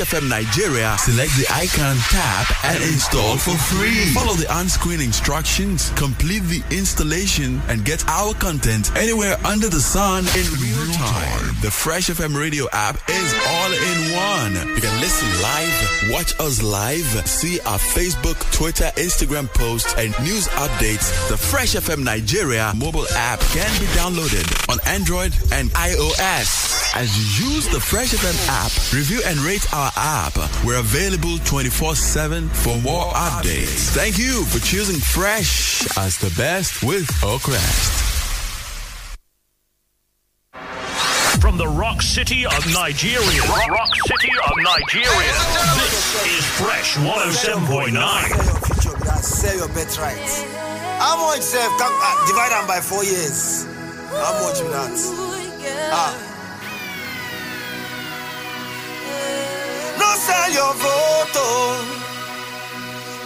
FM Nigeria, select the icon, tap, and install for free. Follow the on-screen instructions, complete the installation, and get our content anywhere under the sun in real time. The Fresh FM radio app is all in one. You can listen live, watch us live, see our Facebook, Twitter, Instagram posts, and news updates. The Fresh FM Nigeria mobile app can be downloaded on Android and iOS. As you use the Fresh FM app, review and rate our app. We're available 24/7 for more updates. Thank you for choosing Fresh as the best with Oakrest. From the rock city of Nigeria, rock city of Nigeria, this is Fresh 107.9. Sell your bet right. How much save? Divide them by 4 years. How much with that? No sell your vote.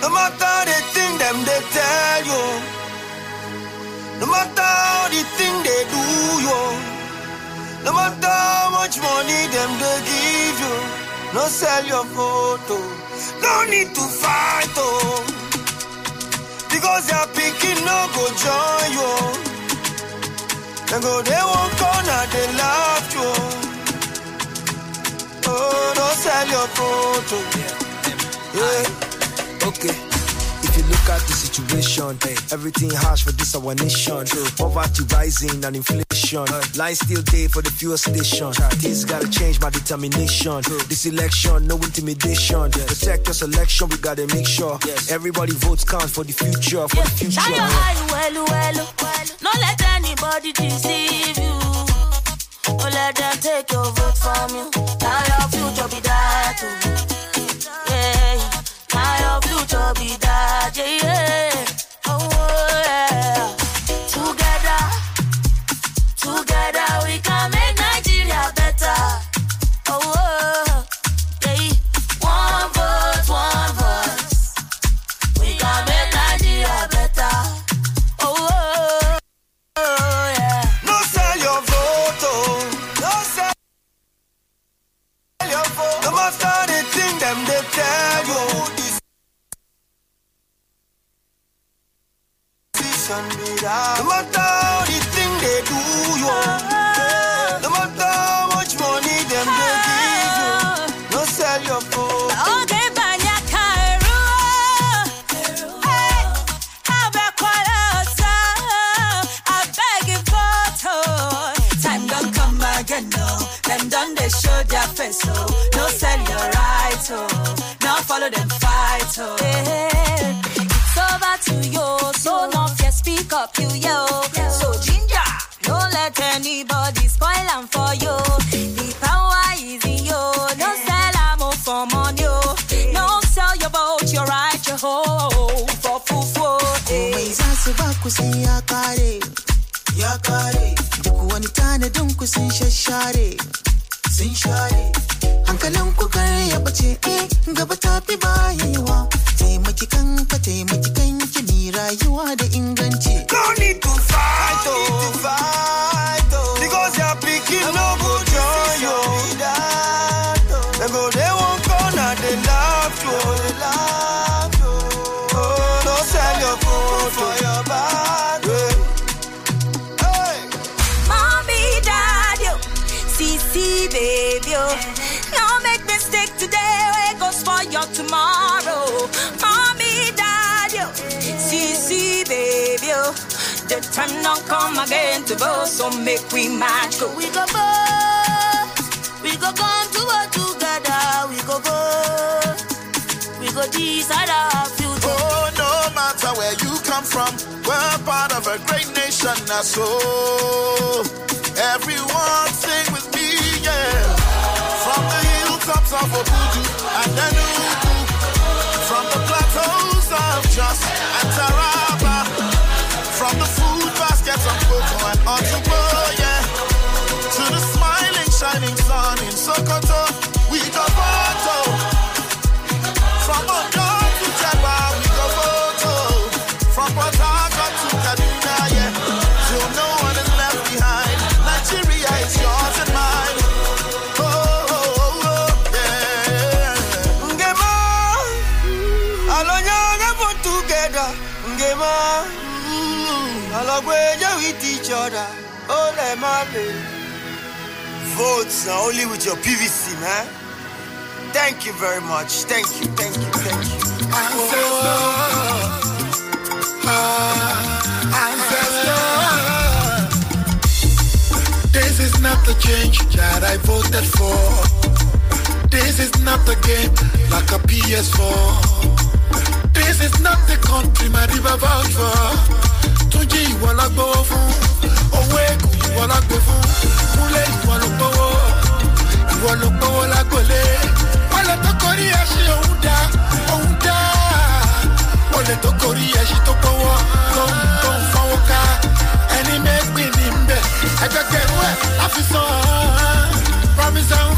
No matter the thing them they tell you. No matter the thing they do you. No matter how much money them they give you, no sell your photo, no need to fight, oh, because your picking no go join you, they go they won't corner, they laugh you, oh, no sell your photo, yeah, okay. If you look at the situation, everything harsh for this our nation. Poverty rising and inflation. Line still there for the fuel station. This gotta change my determination. This election, no intimidation. Protect your selection, we gotta make sure everybody votes count for the future. For the future. Shine your eyes, well. Don't let anybody deceive you. Don't let them take your vote from you. Now your future be that too. Yeah. Now your future be that, yeah. Oh, yeah. Together we can make Nigeria better. Oh, yeah. One voice, we can make Nigeria better. Oh, yeah. No sell your vote, oh. No sell your vote. No matter the thing them they tell you. No matter how the thing they do you, no matter how much money them they give you, no sell your phone. Okay, Banya Cairo, hey, how about Qualata? I beg you for time don't come again, no. Them done they show their face, so no sell your right, oh. Now follow them fight, oh. Hey. Over to you, so no fear, speak up, you yo. So ginger, don't let anybody spoil them for you. The power is in you, no sell ammo for money. No sell your boat, your right, your hoe for fufu. Yakare, Dukuanitana dunku sin share, Hankalunku kare yabache, Gabata piba yiwa. Taimakikan ki ni rayuwa da inganci. No need to fight, oh. Because you're picking no good joy, oh. They go, they won't corner, they love you, oh. Oh, don't sell your food for your bag, yeah. Hey. Mommy, dad, yo. See, baby, yo. Don't make mistake today, it goes for your tomorrow. Baby, oh, the time don't come again to vote, so make we match. Go, we go vote, we go come to work together. We go vote, we go decide our future. Oh, no matter where you come from, we're part of a great nation. Now, so everyone sing with me, yeah. From the hilltops of Obudu and then Ubu, from the plateaus of Jos and Tara. From the food baskets of Coco and Otubo, yeah, to the smiling, shining sun in Sokoto, we go photo. From Ogun to Jeba, we go photo. From Port Harcourt to Kaduna, yeah, till no one is left behind. Nigeria is yours and mine. Oh, yeah. along with each other. Oh, let my votes are only with your PVC, man. Thank you very much. Thank you. Ancestor. This is not the change that I voted for. This is not the game like a PS4. This is not the country my river vouch for. Tunji wala go for. Oweku wala go for. Mule wala go for. Iwalo go wala gole. Promise and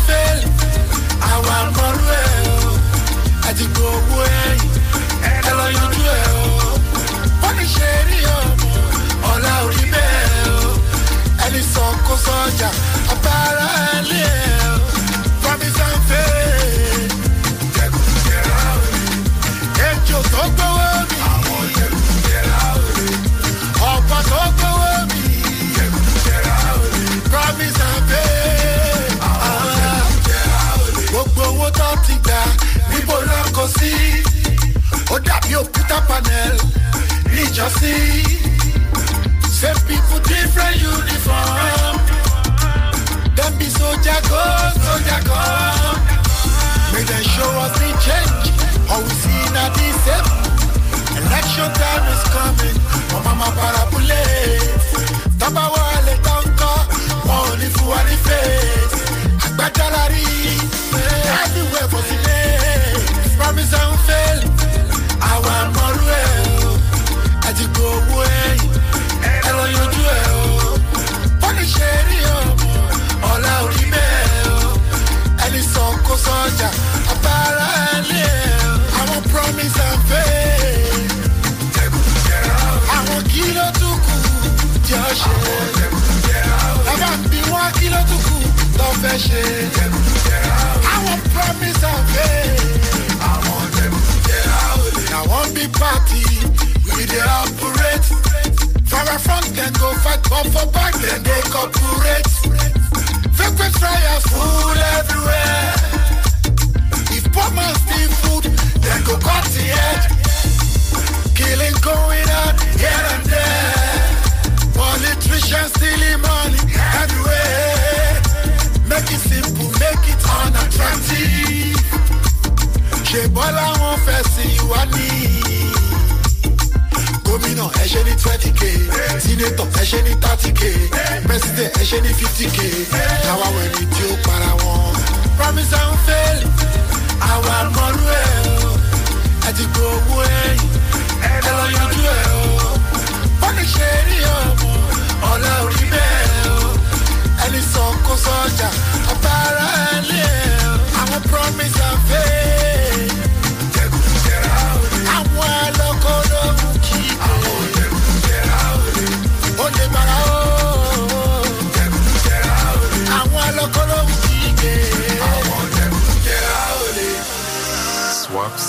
fail. Same people, different uniform. Don't be soldier go. May they show us the change, or we see that this election time is coming. Oh mama parabule, tabawale tanko, only for the face. Agbajalari, everywhere for delay. Promise and fail, I want more well. I just go away, hello you do. Punish it, all out email. And it's all soldier, I want promise and faith. I want kilo to cool, Josh. I want be 1 kilo to cool, don't fetch it. I want promise and faith. I want be party, we the operate. Far a front then go fight, but for back then they cooperate. Fake with fryers full everywhere. Poor man steal food, then go cut the head. Killing going on here and there. Politicians stealing money everywhere. Make it simple, make it unattractive. Shebola won't face you and me. Governor, I shall need 20K. Senator, I shall need 30K. President, I shall need 50K. Now I will need you, but I won't. Promise I won't fail. I want more well. I just go away. Hello, you do. But the shady all out rebel. And it's all soldier. I'm a promise of faith. I'm one local keep. Oh, they barrow. I'm one local keep. Swaps.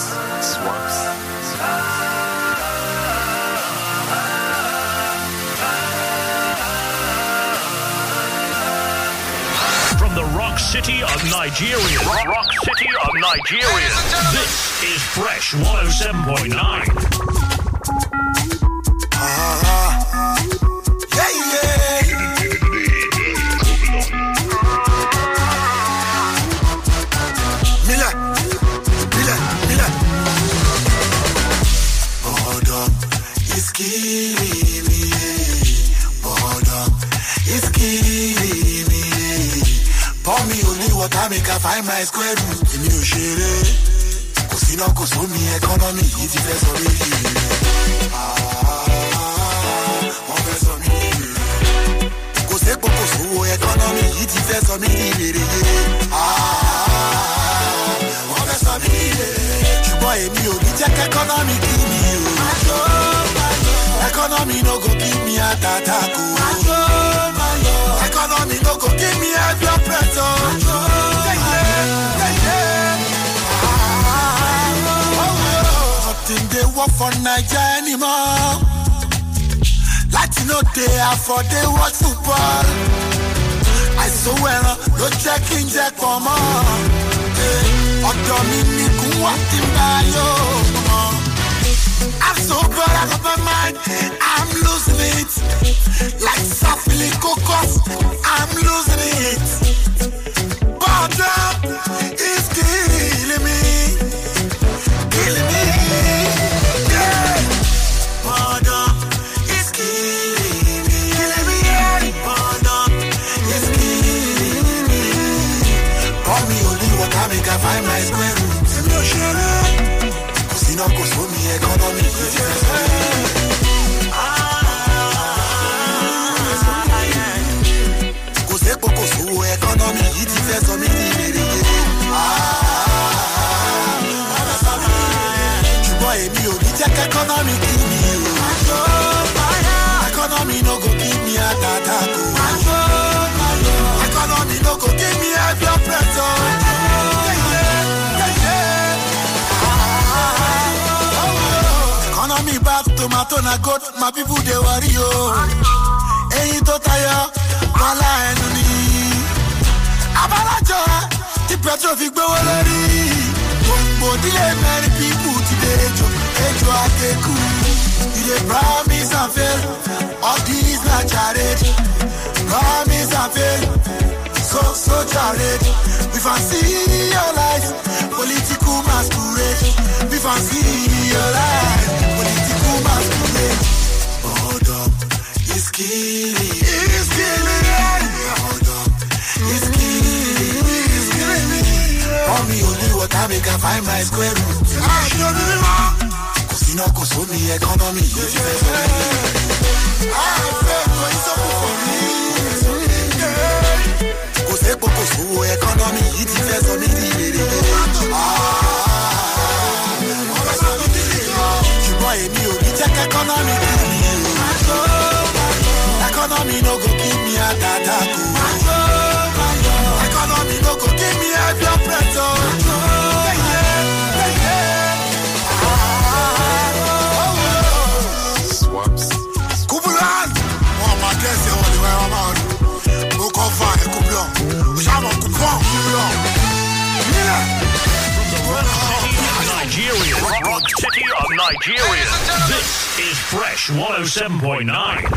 From the rock city of Nigeria, this is Fresh 107.9. I make a find my square root in your shade. Cause you know, cause for me, economy is the best of me. Cause economy is the best of me. You buy me, you get economy, give me you. Economy no go give me a tataku. Economy no go give me a blood pressure. Nothing they work for Nigeria anymore. Party no day for they watch football. I swear, no checking jack come on. Odomini kuwatin bayo. I'm so proud of my mind. I'm losing it. Like Safili Kokos, I'm losing it. Bottom is killing me. Killing me. Find my square root. I'm not sure. Cause you know, cause for me, economy is tomato na goat, my people they worry yo. Ain't to tire, wala enuni. Abalajo, the petrofik be waleri. Body le many people today, ejo akeku. They promise and fail, all these na charity. Promise and fail, so charity. We fancy your life, political masquerade. We fancy your life, political masquerade. Hold up, it's killing. It's killing me. Hold up, it's killing me. It's killing me. For me only what I make I find my square root. Cause you know, cause only economy is better. I felt what is up for me. Cause they focus on economy, it is better for me. Economy, economy no go give me a dataku. Economy no go give me a blood pressure. Swaps. Kubulan, oh my God, say all the way around. Book of fire, Kubulan. Shama Kubulan, Kubulan. Nigeria, rock city of Nigeria. This is Fresh 107.9.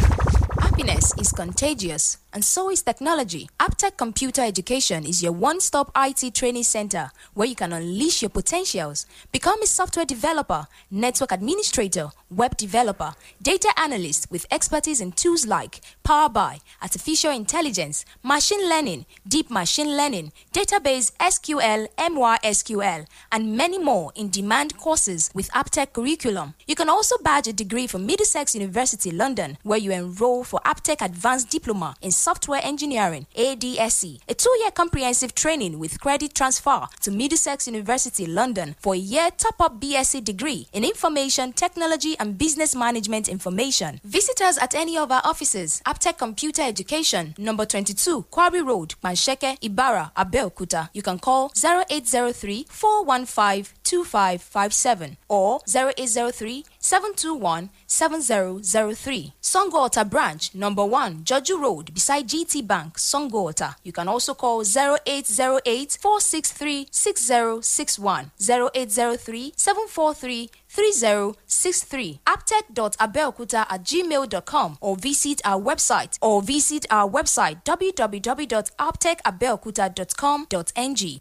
Happiness is contagious, and so is technology. Aptech Computer Education is your one-stop IT training center where you can unleash your potentials. Become a software developer, network administrator, web developer, data analyst with expertise in tools like Power BI, artificial intelligence, machine learning, deep machine learning, database SQL, MySQL, and many more in-demand courses with Aptech curriculum. You can also badge a degree from Middlesex University London where you enroll for Aptech Advanced Diploma in Software Engineering, ADSE, a 2-year comprehensive training with credit transfer to Middlesex University London for a year top-up BSc degree in Information Technology and Business Management Information. Visit us at any of our offices. Aptech Computer Education, number 22, Quarry Road, Pansheke, Ibara, Abeokuta. You can call 0803-415-2557 or 0803-721-7003. Songo-Ota Branch, number 1, Joju Road, beside GT Bank, Songo-Ota. You can also call 0808-463-6061, 0803-743-3063, aptech.abeokuta@gmail.com, or visit our website www.aptechabeokuta.com.ng.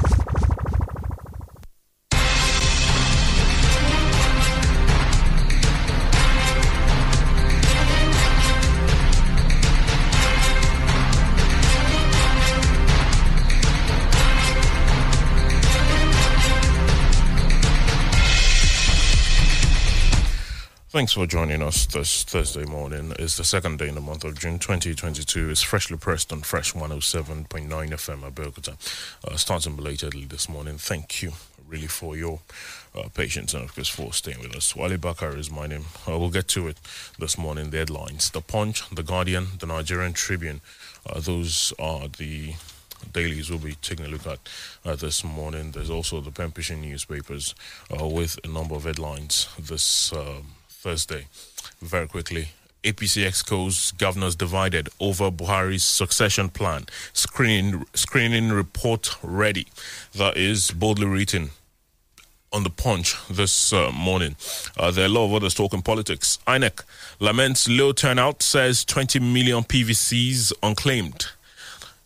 Thanks for joining us this Thursday morning. It's the second day in the month of June 2022. It's freshly pressed on Fresh 107.9 FM at Abeokuta. Starting belatedly this morning, thank you really for your patience and, of course, for staying with us. Wale Bakar is my name. We'll get to it this morning. The headlines: The Punch, The Guardian, The Nigerian Tribune. Those are the dailies we'll be taking a look at this morning. There's also the Pempushin newspapers with a number of headlines this Thursday. Very quickly, APC exco's governors divided over Buhari's succession plan. Screening report ready. That is boldly written on The Punch this morning. There are a lot of others talking politics. INEC laments low turnout, says 20 million PVCs unclaimed.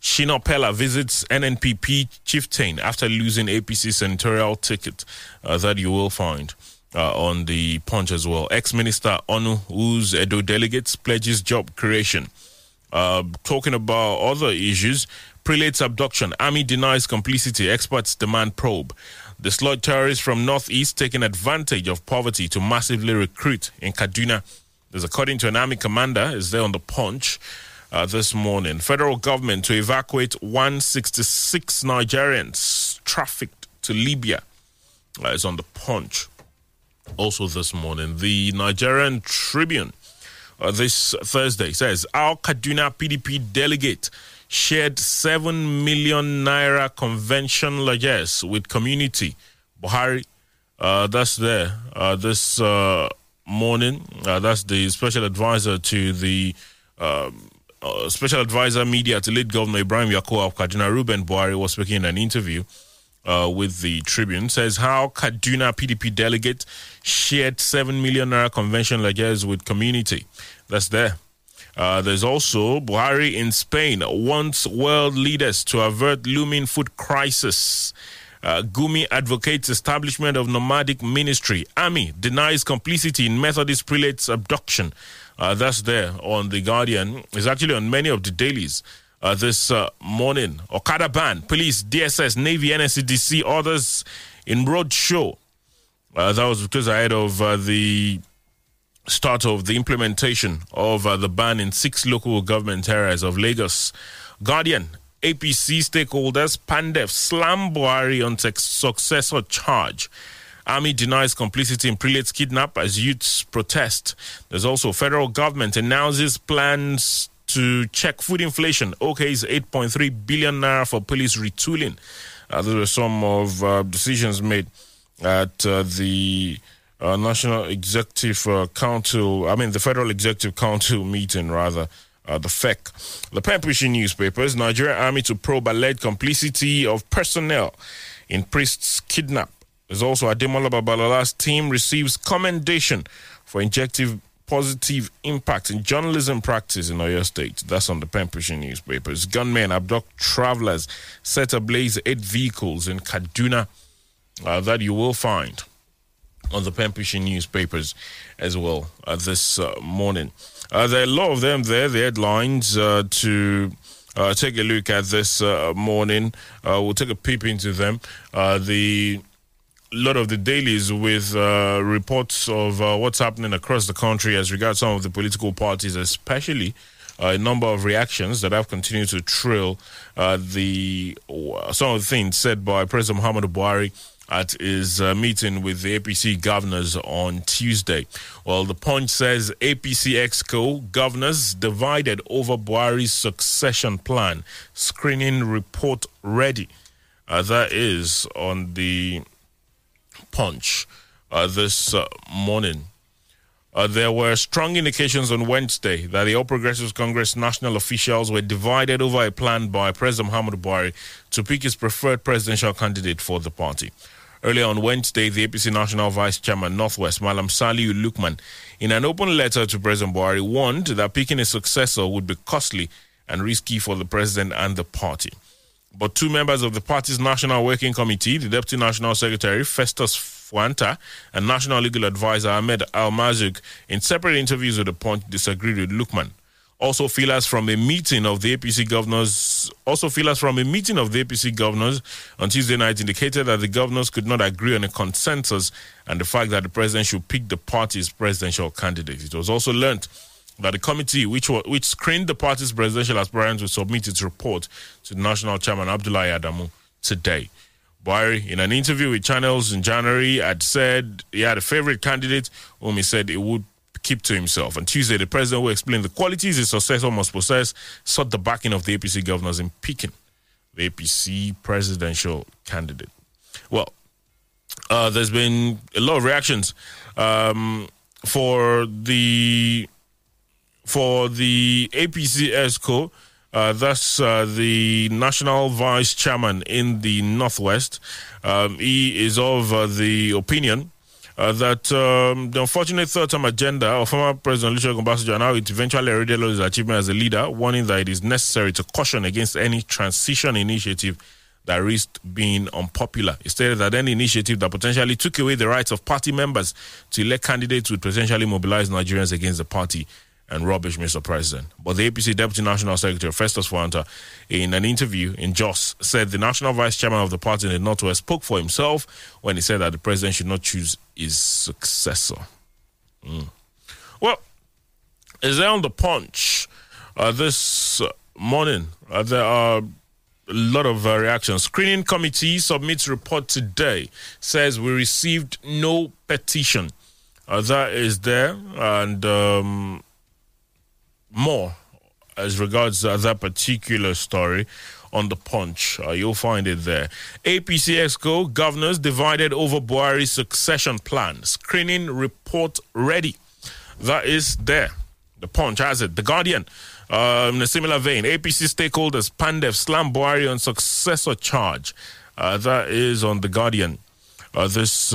Shina Peller visits NNPP chieftain after losing APC senatorial ticket. That you will find on The Punch as well. Ex-Minister Onu, whose Edo delegates, pledges job creation. Talking about other issues, prelate's abduction. Army denies complicity. Experts demand probe. The sludge terrorists from northeast taking advantage of poverty to massively recruit in Kaduna. This, according to an army commander, is there on The Punch this morning. Federal government to evacuate 166 Nigerians trafficked to Libya is on The Punch. Also this morning, the Nigerian Tribune this Thursday says, our Kaduna PDP delegate shared 7 million naira convention largesse with community. Buhari, that's there this morning. That's the special advisor to the special advisor media to late Governor Ibrahim Yakowa of Kaduna, Reuben Buhari, was speaking in an interview with the Tribune. Says how Kaduna PDP delegate shared 7 million naira convention largesse with community. That's there. There's also Buhari in Spain wants world leaders to avert looming food crisis. Gumi advocates establishment of nomadic ministry. Army denies complicity in Methodist prelate's abduction. That's there on The Guardian. It's actually on many of the dailies this morning. Okada ban, police, DSS, Navy, NSCDC, others in roadshow. That was because ahead of the start of the implementation of the ban in 6 local government areas of Lagos. Guardian, APC stakeholders, Pandef, slam Buhari on successor charge. Army denies complicity in prelates kidnap as youths protest. There's also federal government announces plans to check food inflation. Okay, it's 8.3 billion naira for police retooling. Those are some of decisions made at the National Executive Council, the Federal Executive Council meeting, rather, the FEC. The Pempushin newspapers, Nigerian Army to probe alleged complicity of personnel in priests' kidnap. There's also Ademola Babalola's team receives commendation for injective positive impact in journalism practice in Oyo State. That's on the Pempushin newspapers. Gunmen abduct travelers, set ablaze 8 vehicles in Kaduna. That you will find on the Pempushin newspapers as well this morning. There are a lot of them there, the headlines to take a look at this morning. We'll take a peep into them. A lot of the dailies with reports of what's happening across the country as regards some of the political parties, especially a number of reactions that have continued to trail some of the things said by President Muhammadu Buhari at his meeting with the APC governors on Tuesday. Well, The Punch says APC exco governors divided over Buhari's succession plan. Screening report ready. That is on The Punch this morning. There were strong indications on Wednesday that the All Progressives Congress national officials were divided over a plan by President Muhammadu Buhari to pick his preferred presidential candidate for the party. Earlier on Wednesday, the APC National Vice Chairman Northwest, Malam Saliu Lukman, in an open letter to President Buhari, warned that picking a successor would be costly and risky for the president and the party. But 2 members of the party's National Working Committee, the Deputy National Secretary, Festus Fuanta, and National Legal Advisor Ahmed Al-Mazouk, in separate interviews with The Punch, disagreed with Lukman. Also, feelers from a meeting of the APC governors on Tuesday night indicated that the governors could not agree on a consensus and the fact that the president should pick the party's presidential candidate. It was also learnt that the committee which screened the party's presidential aspirants will submit its report to the national chairman Abdullahi Adamu today. Buhari, in an interview with channels in January, had said he had a favorite candidate whom he said he would keep to himself. On Tuesday, the president will explain the qualities his successor must possess, sought the backing of the APC governors in picking the APC presidential candidate. Well, there's been a lot of reactions for the APC ESCO. That's the national vice chairman in the Northwest. He is of the opinion that the unfortunate third-term agenda of former President Olusegun Obasanjo and how it eventually eroded his achievement as a leader, warning that it is necessary to caution against any transition initiative that risked being unpopular. He stated that any initiative that potentially took away the rights of party members to elect candidates would potentially mobilize Nigerians against the party and rubbish Mr. President. But the APC Deputy National Secretary Festus Fuanta, in an interview in Jos, said the National Vice Chairman of the party in the Northwest spoke for himself when he said that the president should not choose his successor. Well, is there on The Punch this morning? There are a lot of reactions. Screening committee submits report today, says we received no petition. That is there, and more as regards that particular story on The Punch. You'll find it there. APC ESCO governors divided over Buhari's succession plan. Screening report ready. That is there. The Punch has it. The Guardian, in a similar vein, APC stakeholders Pandef slam Buhari on successor charge. That is on The Guardian this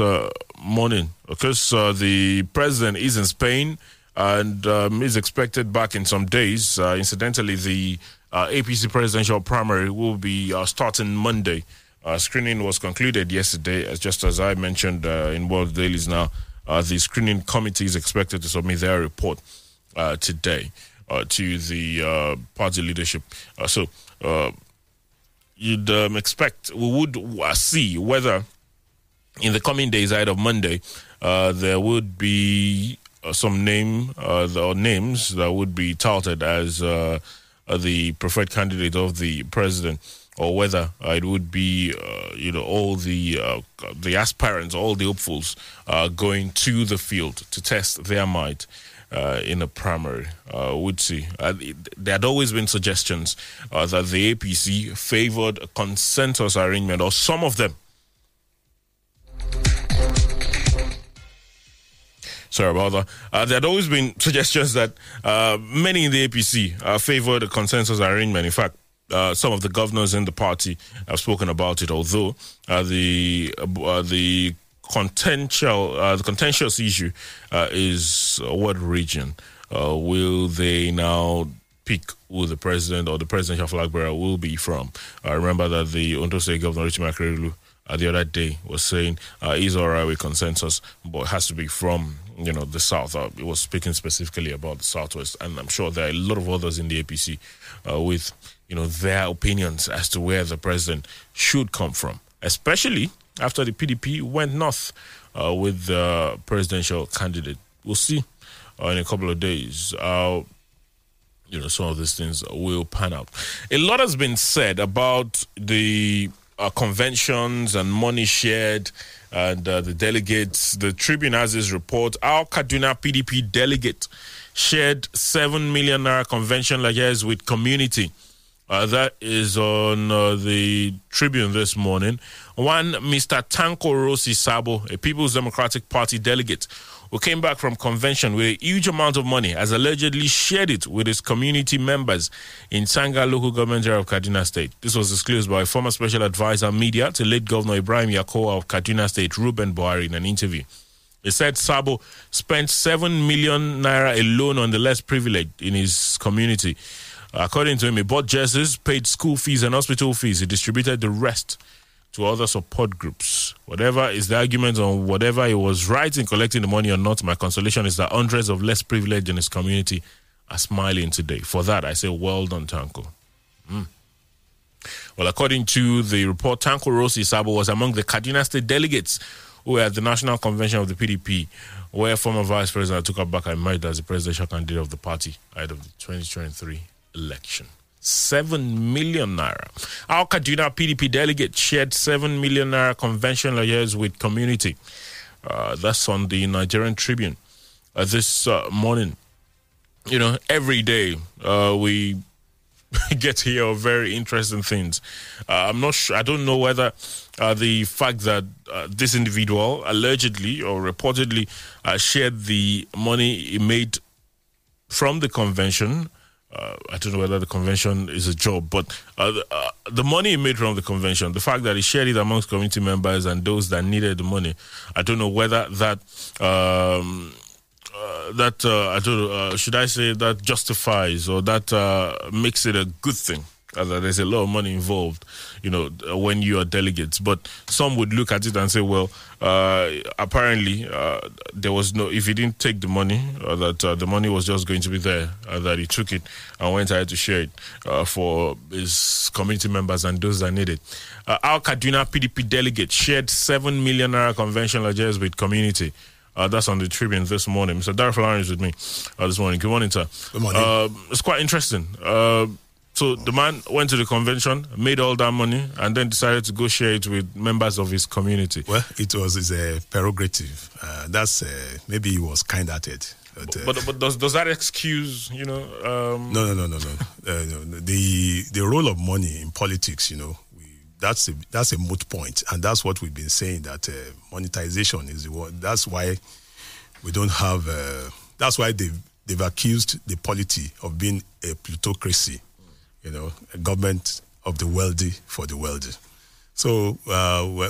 morning. Because the president is in Spain and is expected back in some days. Incidentally, the APC presidential primary will be starting Monday. Screening was concluded yesterday, as I mentioned in World Dailies Now. The screening committee is expected to submit their report today to the party leadership. So you'd expect, we would see whether in the coming days ahead of Monday, there would be some name or names that would be touted as the preferred candidate of the president, or whether it would be all the aspirants, all the hopefuls going to the field to test their might in a primary. Would see there had always been suggestions that the APC favored a consensus arrangement, or some of them. Sorry about that. There had always been suggestions that many in the APC favoured a consensus arrangement. In fact, some of the governors in the party have spoken about it, although the contentious issue is what region will they now pick who the president or the presidential flag bearer will be from. I remember that the Ondo State Governor, Richie Makarelu, the other day was saying he's all right with consensus, but it has to be from the South. It was speaking specifically about the Southwest, and I'm sure there are a lot of others in the APC with their opinions as to where the president should come from, especially after the PDP went north with the presidential candidate. We'll see in a couple of days how some of these things will pan out. A lot has been said about the conventions and money shared, and the delegates. The Tribune has this report. Our Kaduna PDP delegate shared 7 million naira convention legacy with community. That is on the Tribune this morning. One Mr. Tanko Rossi Sabo, a People's Democratic Party delegate who came back from convention with a huge amount of money, has allegedly shared it with his community members in Sanga local government area of Kaduna State. This was disclosed by former special advisor media to late Governor Ibrahim Yakowa of Kaduna State, Reuben Buhari, in an interview. He said Sabo spent 7 million naira alone on the less privileged in his community. According to him, he bought jerseys, paid school fees and hospital fees. He distributed the rest to other support groups. Whatever is the argument on whatever he was right in collecting the money or not, my consolation is that hundreds of less privileged in his community are smiling today. For that, I say well done, Tanko. Well, according to the report, Tanko Rossi Sabo was among the Kaduna State delegates who were at the National Convention of the PDP, where former Vice President Tukabaka Mai emerged as the presidential candidate of the party ahead of the 2023 election. 7 million naira. Our Kaduna PDP delegate shared 7 million naira convention lawyers with community. That's on the Nigerian Tribune this morning. Every day we get to hear very interesting things. I'm not sure. I don't know whether the fact that this individual allegedly or reportedly shared the money he made from the convention. I don't know whether the convention is a job, but the money he made from the convention, the fact that he shared it amongst community members and those that needed the money, I don't know whether that should I say that justifies or that makes it a good thing. There's a lot of money involved, you know, when you are delegates. But some would look at it and say, well, apparently there was no, if he didn't take the money, that the money was just going to be there, that he took it and went ahead to share it for his community members and those that need it. Our Kaduna PDP delegate shared 7 million naira convention largesse with community. That's on the Tribune this morning. Mr. Darrell Florence with me this morning. Good morning, sir. Good morning. It's quite interesting. So the man went to the convention, made all that money, and then decided to go share it with members of his community. Well, it was his prerogative. That's maybe he was kind-hearted. But does that excuse, you know? No. No. The role of money in politics, you know, that's a moot point, and that's what we've been saying, that monetization is the one. That's why we don't have. That's why they've accused the polity of being a plutocracy. You know, a government of the wealthy for the wealthy. So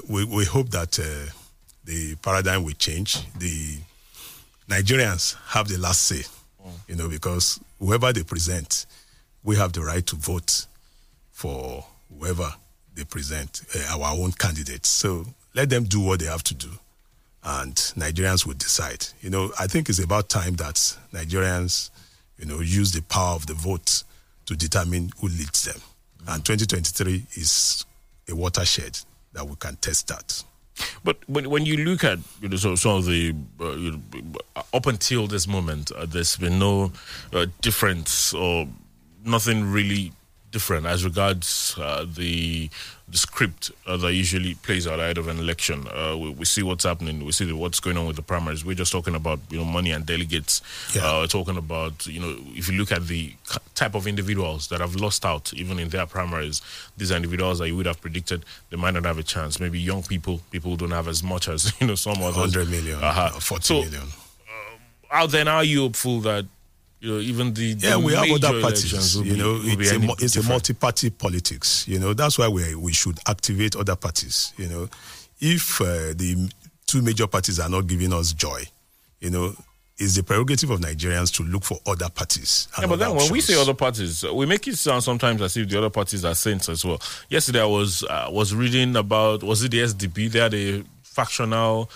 we hope that the paradigm will change. The Nigerians have the last say, you know, because whoever they present, we have the right to vote for whoever they present, our own candidates. So let them do what they have to do, and Nigerians will decide. You know, I think it's about time that Nigerians, you know, use the power of the vote to determine who leads them. And 2023 is a watershed that we can test that. But when you look at, you know, some of the up until this moment, there's been no difference or nothing really different as regards the script that usually plays out ahead of an election. We see what's happening. We see what's going on with the primaries. We're just talking about, you know, money and delegates. Yeah. Talking about, you know, if you look at the type of individuals that have lost out even in their primaries, these are individuals that you would have predicted they might not have a chance. Maybe young people who don't have as much as, you know, some others. 100 million, 40 million. Out then, are you hopeful that, you know, even we have other parties. You know, it's a multi-party politics. You know, that's why we should activate other parties. You know, if the two major parties are not giving us joy, you know, it's the prerogative of Nigerians to look for other parties. Yeah, but then options. When we say other parties, we make it sound sometimes as if the other parties are saints as well. Yesterday I was reading about, was it the SDP? They had a factional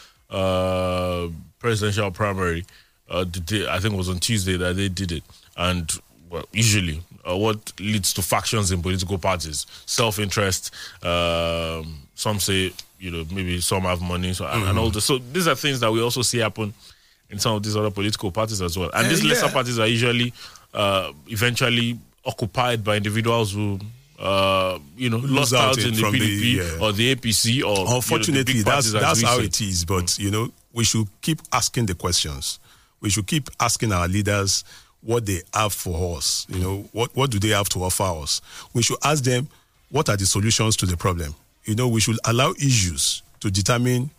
presidential primary. I think it was on Tuesday that they did it. And well, usually what leads to factions in political parties? Self-interest, some say, you know, maybe some have money, and all this. So these are things that we also see happen in some of these other political parties as well. And these lesser parties are usually eventually occupied by individuals who lost out in the PDP or the APC or, unfortunately, you know, that's how it is. But, you know, we should keep asking the questions. We should keep asking our leaders what they have for us. You know, what do they have to offer us? We should ask them, what are the solutions to the problem? You know, we should allow issues to determine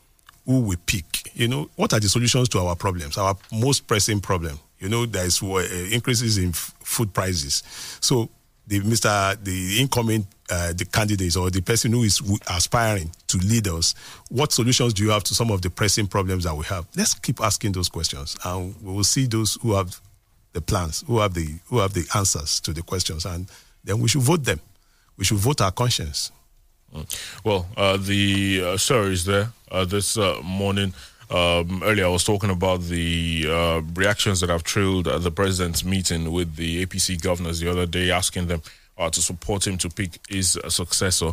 who we pick. You know, what are the solutions to our problems, our most pressing problem? You know, there is increases in food prices. So the incoming the candidates or the person who is aspiring to lead us, what solutions do you have to some of the pressing problems that we have? Let's keep asking those questions, and we will see those who have the plans, who have the answers to the questions, and then we should vote them. We should vote our conscience. Well, the story is there this morning. Earlier I was talking about the reactions that have trailed at the president's meeting with the APC governors the other day, asking them to support him to pick his successor.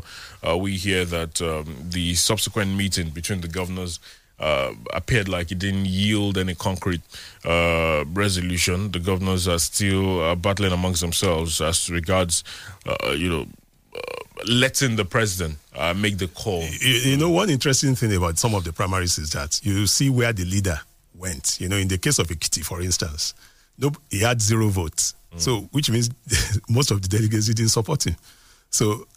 We hear that the subsequent meeting between the governors appeared like it didn't yield any concrete resolution. The governors are still battling amongst themselves as regards, letting the president make the call. You know, one interesting thing about some of the primaries is that you see where the leader went. You know, in the case of Ekiti, for instance, he had zero votes. So, which means most of the delegates didn't support him. So,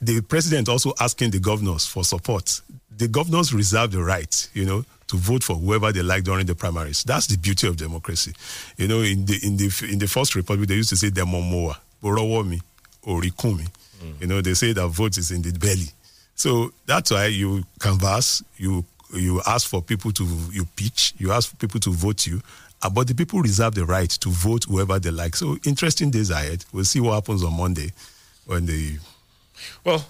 the president also asking the governors for support. The governors reserve the right, you know, to vote for whoever they like during the primaries. That's the beauty of democracy. You know, in the First Republic, they used to say demomoa, borowomi, orikumi. You know, they say that vote is in the belly. So that's why you canvass, you ask for people to, you pitch, you ask for people to vote you, but the people reserve the right to vote whoever they like. So interesting days ahead. We'll see what happens on Monday when they... Well,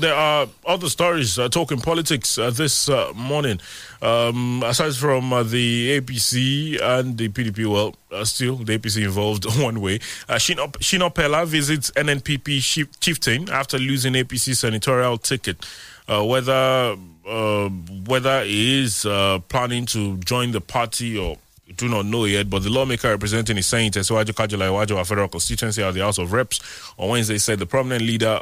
there are other stories talking politics this morning. Aside from the APC and the PDP, well, still the APC involved one way. Shina Peller visits NNPP chieftain after losing APC senatorial ticket. Whether he is planning to join the party or do not know yet, but the lawmaker representing his Saint Eswaju Kajala Iwaju Federal Constituency at the House of Reps on Wednesday said the prominent leader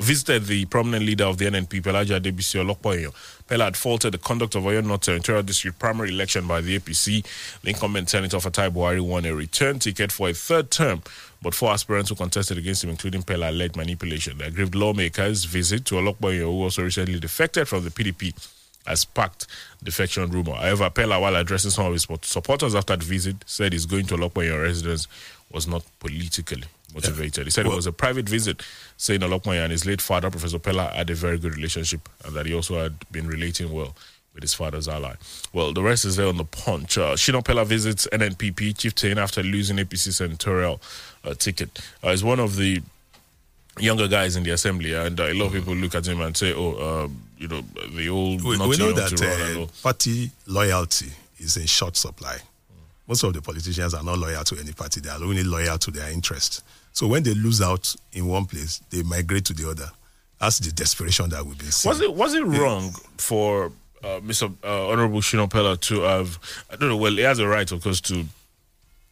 visited the prominent leader of the NNP, Pelajah Debussy Olokpoyeo. Pella had faulted the conduct of Oyo North Territorial District primary election by the APC. The incumbent senator Fatai Bwari won a return ticket for a third term, but four aspirants who contested against him, including Pella, led manipulation. The aggrieved lawmaker's visit to Olokpoyeo, who also recently defected from the PDP, has sparked defection rumor. However, Pella, while addressing some of his supporters after the visit, said he's going to Olokpoyeo residence was not politically motivated. Yeah. He said it was a private visit, saying Olokpoyeo and his late father, Professor Pella, had a very good relationship and that he also had been relating well with his father's ally. Well, the rest is there on the punch. Shina Peller visits NNPP chieftain after losing APC senatorial ticket. He's one of the younger guys in the assembly, and a lot of people look at him and say, you know, the old... We know that party loyalty is in short supply. Most of the politicians are not loyal to any party. They are only loyal to their interest. So when they lose out in one place, they migrate to the other. That's the desperation that we've been seeing. Was it wrong for Mr. Honorable Shina Peller to have... I don't know, well, he has a right, of course, to, you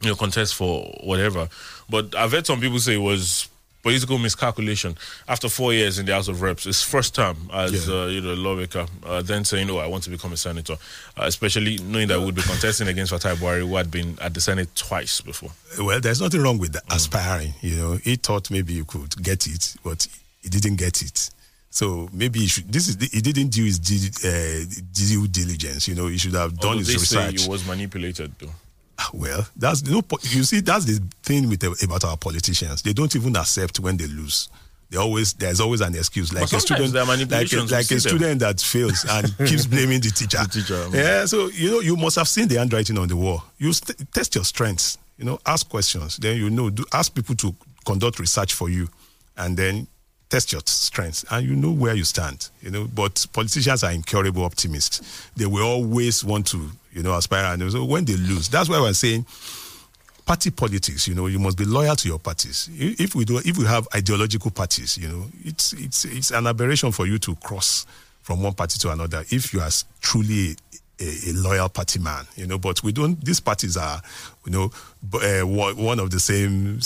know, contest for whatever. But I've heard some people say it was... political miscalculation after 4 years in the House of Reps. His first term as you know, lawmaker, then saying, I want to become a senator, especially knowing that I would be contesting against Fatai Bwari, who had been at the Senate twice before. Well, there's nothing wrong with aspiring. You know, he thought maybe you could get it, but he didn't get it. So maybe he didn't do his due diligence. You know, he should have done his research. They say he was manipulated, though. Well, that's you see, that's the thing about our politicians. They don't even accept when they lose. There's always an excuse, like a student, that fails and keeps blaming the teacher. Yeah, so you know you must have seen the handwriting on the wall. You test your strengths. You know, ask questions. Then you know, ask people to conduct research for you, and then test your strengths, and you know where you stand. You know, but politicians are incurable optimists. They will always want to, you know, aspire. And so when they lose, that's why we're saying party politics. You know, you must be loyal to your parties. If we have ideological parties, you know, it's an aberration for you to cross from one party to another if you are truly a loyal party man. You know, but we don't. These parties are, you know, one of the same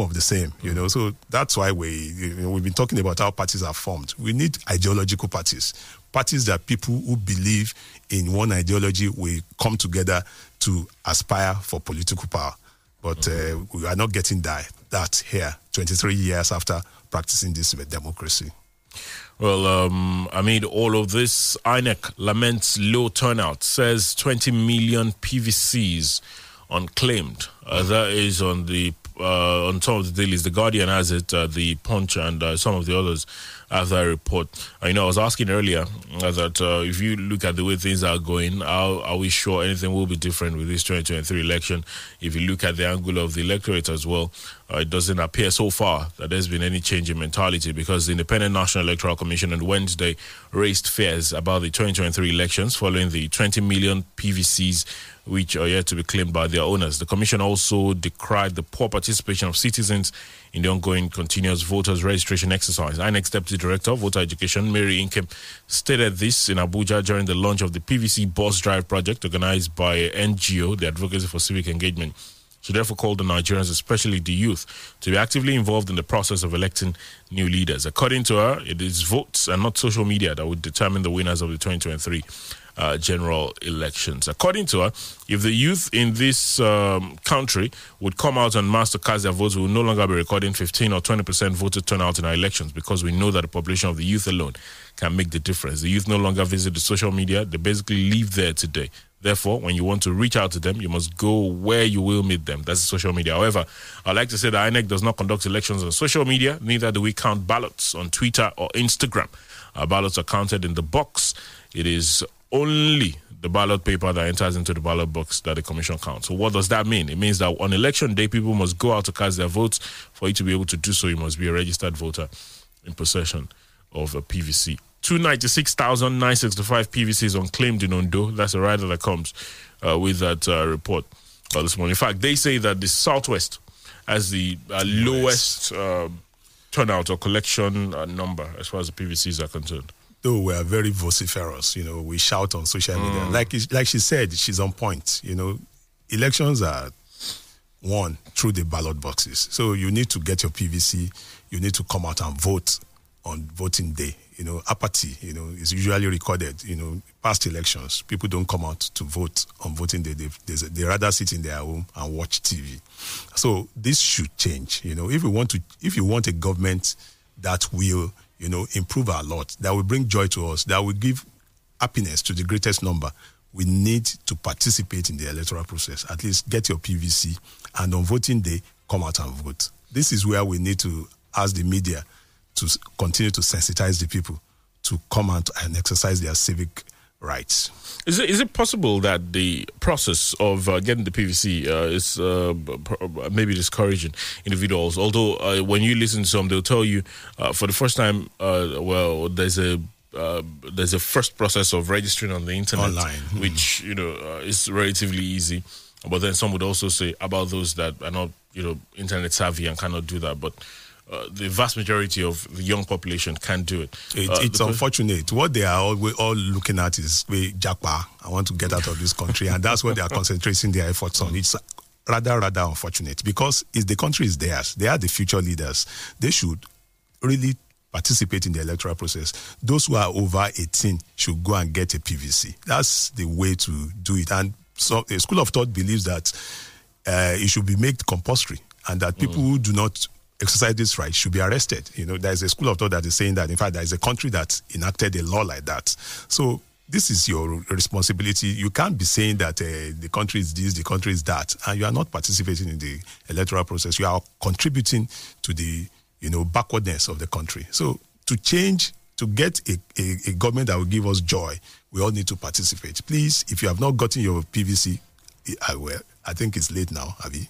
of the same. You know, so that's why we've been talking about how parties are formed. We need ideological parties that people who believe in one ideology will come together to aspire for political power. But we are not getting that here. 23 years after practicing this democracy. Well, amid all of this, INEC laments low turnout, says 20 million PVCs unclaimed. That is on the on some of the dailies. The Guardian has it, The Punch, and some of the others have that report. You know, I was asking earlier that if you look at the way things are going, how are we sure anything will be different with this 2023 election? If you look at the angle of the electorate as well, it doesn't appear so far that there's been any change in mentality, because the Independent National Electoral Commission on Wednesday raised fears about the 2023 elections following the 20 million PVCs which are yet to be claimed by their owners. The commission also decried the poor participation of citizens in the ongoing continuous voters registration exercise. INEC's Deputy Director of Voter Education, Mary Inkem, stated this in Abuja during the launch of the PVC Bus Drive project organized by NGO, the Advocacy for Civic Engagement. She therefore called the Nigerians, especially the youth, to be actively involved in the process of electing new leaders. According to her, it is votes and not social media that would determine the winners of the 2023 general elections. According to her, if the youth in this country would come out and mass to cast their votes, we will no longer be recording 15 or 20% voter turnout in our elections, because we know that the population of the youth alone can make the difference. The youth no longer visit the social media. They basically live there today. Therefore, when you want to reach out to them, you must go where you will meet them. That's social media. However, I'd like to say that INEC does not conduct elections on social media. Neither do we count ballots on Twitter or Instagram. Our ballots are counted in the box. It is only the ballot paper that enters into the ballot box that the commission counts. So what does that mean? It means that on election day, people must go out to cast their votes. For you to be able to do so, you must be a registered voter in possession of a PVC. 296,965 PVCs unclaimed in Ondo. That's a rider that comes with that report this morning. In fact, they say that the Southwest has the lowest turnout or collection number as far as the PVCs are concerned. Though we are very vociferous, you know, we shout on social media. Like she said, she's on point. You know, elections are won through the ballot boxes. So you need to get your PVC. You need to come out and vote on voting day. You know, apathy, you know, is usually recorded. You know, past elections, people don't come out to vote on voting day. They rather sit in their home and watch TV. So this should change. You know, if you want a government that will, you know, improve our lot, that will bring joy to us, that will give happiness to the greatest number, we need to participate in the electoral process. At least get your PVC, and on voting day, come out and vote. This is where we need to, as the media, to continue to sensitize the people to come out and exercise their civic rights. Is it possible that the process of getting the PVC is maybe discouraging individuals? Although when you listen to some, they'll tell you for the first time, there's a first process of registering on the internet, online, which you know is relatively easy. But then some would also say about those that are not, you know, internet savvy and cannot do that, but the vast majority of the young population can do it. It's unfortunate. What they are all looking at is, Japa, I want to get out of this country. And that's what they are concentrating their efforts on. It's rather unfortunate, because if the country is theirs. They are the future leaders. They should really participate in the electoral process. Those who are over 18 should go and get a PVC. That's the way to do it. And so a school of thought believes that it should be made compulsory, and that people who do not exercise this right should be arrested. You know, there is a school of thought that is saying that. In fact, there is a country that enacted a law like that. So this is your responsibility. You can't be saying that the country is this, the country is that, and you are not participating in the electoral process. You are contributing to the, you know, backwardness of the country. So to change, to get a government that will give us joy, we all need to participate. Please, if you have not gotten your PVC, I think it's late now, Abi.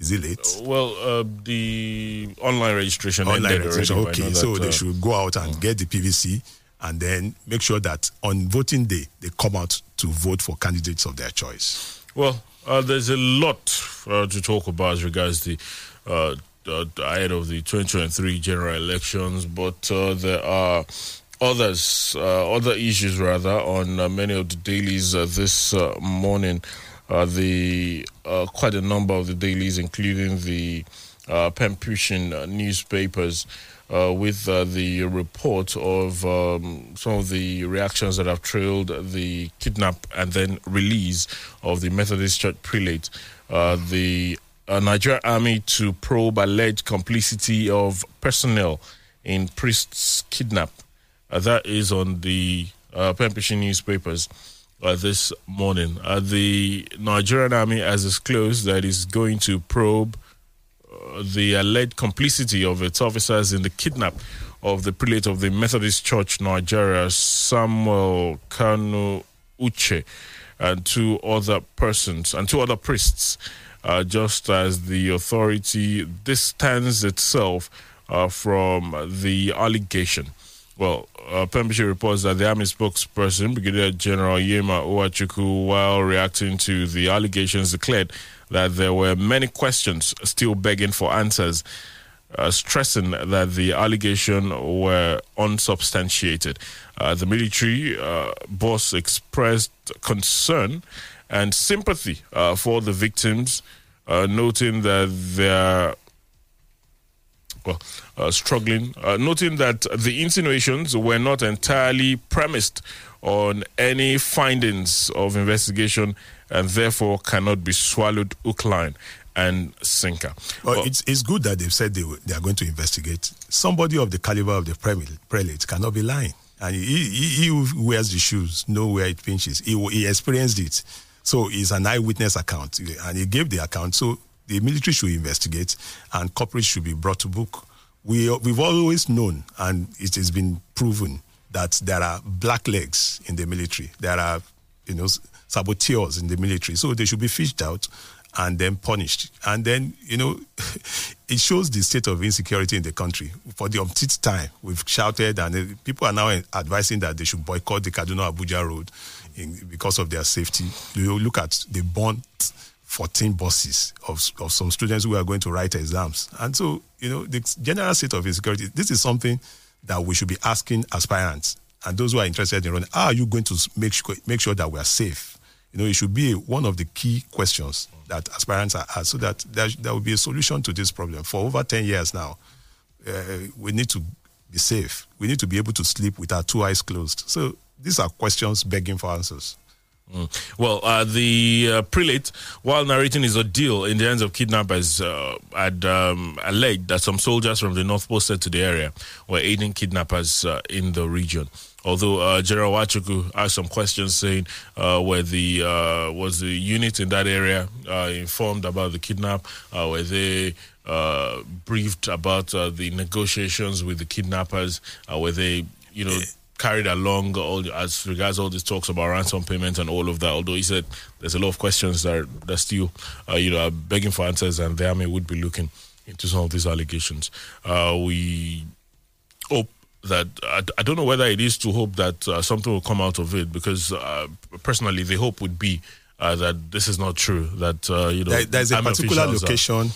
Is it late? Well, the online registration. Okay, so they should go out and get the PVC, and then make sure that on voting day, they come out to vote for candidates of their choice. Well, there's a lot to talk about as regards the ahead of the 2023 general elections, but there are other issues, rather, on many of the dailies this morning. Quite a number of the dailies, including the Pempushin newspapers, with the report of some of the reactions that have trailed the kidnap and then release of the Methodist Church prelate. The Nigerian Army to probe alleged complicity of personnel in priests' kidnap. That is on the Pempushin newspapers. This morning, the Nigerian Army has disclosed that it's going to probe the alleged complicity of its officers in the kidnap of the prelate of the Methodist Church Nigeria, Samuel Kanu Uche, and two other persons and two other priests, just as the authority distanced itself from the allegation. Well, Pembrokeshire reports that the Army spokesperson, Brigadier General Yema Owachuku, while reacting to the allegations, declared that there were many questions still begging for answers, stressing that the allegations were unsubstantiated. The military boss expressed concern and sympathy for the victims noting that there noting that the insinuations were not entirely premised on any findings of investigation and therefore cannot be swallowed hook, line and sinker. Well, it's good that they've said they are going to investigate. Somebody of the caliber of the prelate cannot be lying. And he who wears the shoes knows where it pinches. He experienced it. So it's an eyewitness account. And he gave the account. So the military should investigate and corporates should be brought to book. We've always known, and it has been proven, that there are blacklegs in the military. There are, saboteurs in the military. So they should be fished out and then punished. And then, it shows the state of insecurity in the country. For the umpteenth time, we've shouted, and people are now advising that they should boycott the Kaduna-Abuja road because of their safety. You look at the burnt 14 buses of some students who are going to write exams. And so, the general state of insecurity, this is something that we should be asking aspirants and those who are interested in running. How are you going to make sure that we are safe? It should be one of the key questions that aspirants are asked, so that there will be a solution to this problem. For over 10 years now, we need to be safe. We need to be able to sleep with our two eyes closed. So these are questions begging for answers. Well, the prelate, while narrating his ordeal in the hands of kidnappers, had alleged that some soldiers from the North Post set to the area were aiding kidnappers in the region. Although General Wachuku asked some questions, saying was the unit in that area informed about the kidnap? Were they briefed about the negotiations with the kidnappers? Were they, carried along as regards all these talks about ransom payments and all of that? Although he said there's a lot of questions that still, are begging for answers, and the army would be looking into some of these allegations. We hope that I don't know whether it is to hope that something will come out of it, because personally the hope would be that this is not true. That there's a particular location.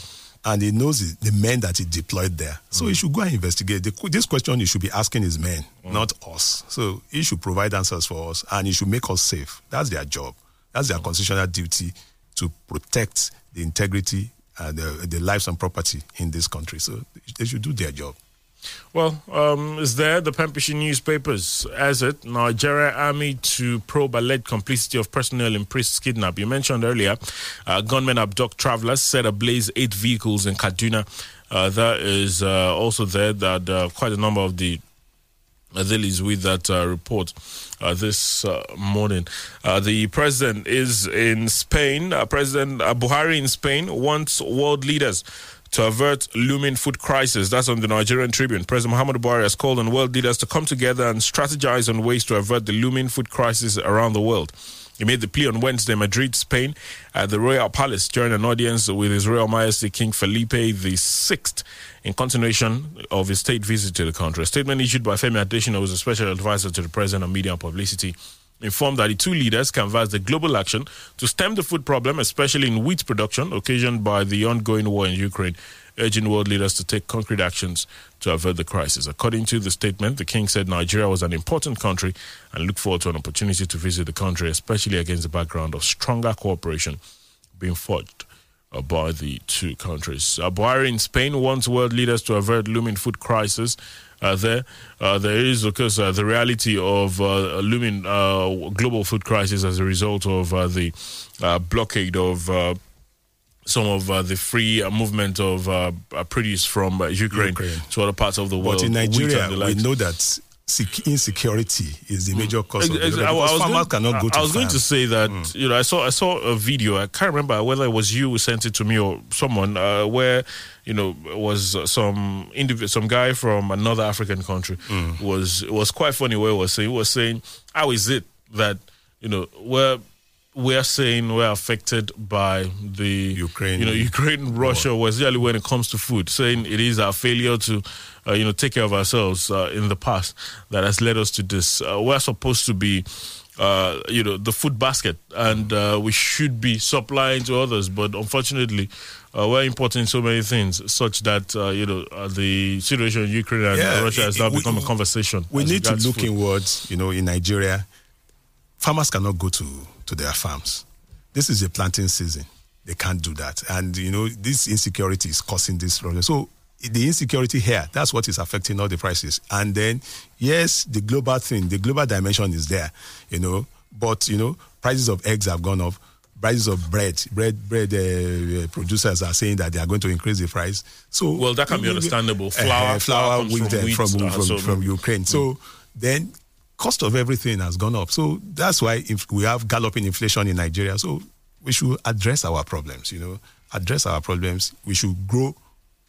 And he knows the men that he deployed there. So he should go and investigate. This question he should be asking his men, not us. So he should provide answers for us, and he should make us safe. That's their job. That's their constitutional duty, to protect the integrity and the lives and property in this country. So they should do their job. Well, is there the Pempushin newspapers as it Nigeria Army to probe alleged complicity of personnel in priest kidnap? You mentioned earlier, gunmen abduct travelers, set ablaze 8 vehicles in Kaduna. That is also there. That quite a number of the dailies with that report this morning. The president is in Spain. President Buhari in Spain wants world leaders to avert looming food crisis. That's on the Nigerian Tribune. President Muhammadu Buhari has called on world leaders to come together and strategize on ways to avert the looming food crisis around the world. He made the plea on Wednesday in Madrid, Spain, at the Royal Palace during an audience with His Royal Majesty King Felipe VI in continuation of his state visit to the country. A statement issued by Femi Adesina, who is a special advisor to the president on media and publicity, informed that the two leaders canvassed the global action to stem the food problem, especially in wheat production, occasioned by the ongoing war in Ukraine, urging world leaders to take concrete actions to avert the crisis. According to the statement, the king said Nigeria was an important country and looked forward to an opportunity to visit the country, especially against the background of stronger cooperation being forged by the two countries. Buhari in Spain wants world leaders to avert looming food crisis. There is, of course, the reality of a looming global food crisis as a result of the blockade of some of the free movement of produce from Ukraine to other parts of the world. But in Nigeria, we know that insecurity is the major cause of the farmers cannot go to farm. I was going to say that I saw a video. I can't remember whether it was you who sent it to me or someone, where it was some guy from another African country. It was quite funny where he was saying how is it that we're saying we're affected by the Ukraine, Russia, especially when it comes to food, saying it is our failure to, take care of ourselves in the past that has led us to this. We're supposed to be, the food basket, and we should be supplying to others. But unfortunately, we're importing so many things such that, the situation in Ukraine and Russia has now become a conversation. We need to look inwards, in Nigeria. Farmers cannot go to their farms. This is a planting season. They can't do that. And, you know, this insecurity is causing this problem. So the insecurity here, that's what is affecting all the prices. And then, yes, the global thing, the global dimension is there, you know. But, you know, prices of eggs have gone up. Prices of bread producers are saying that they are going to increase the price. So well, that can be understandable. Flour wheat from Ukraine. So then cost of everything has gone up. So that's why if we have galloping inflation in Nigeria. So we should address our problems, you know, We should grow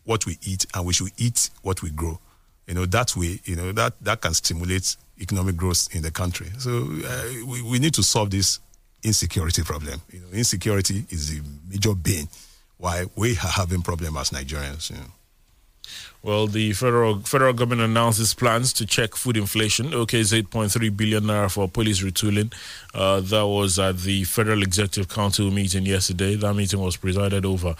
what we eat and we should eat what we grow. You know, that way, you know, that can stimulate economic growth in the country. So we need to solve this insecurity problem. You know, insecurity is the major bane why we are having problems as Nigerians. You know. Well, the federal government announces plans to check food inflation. Okay, it's 8.3 billion naira for police retooling. That was at the Federal Executive Council meeting yesterday. That meeting was presided over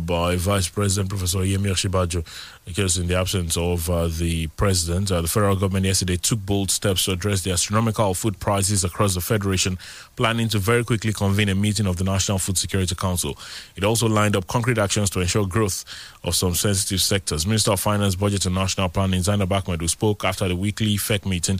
by Vice President Professor Yemi Oshibajo. Because in the absence of the president, the federal government yesterday took bold steps to address the astronomical food prices across the federation, planning to very quickly convene a meeting of the National Food Security Council. It also lined up concrete actions to ensure growth of some sensitive sectors. Minister of Finance, Budget and National Planning, Zainab Ahmed, who spoke after the weekly FEC meeting,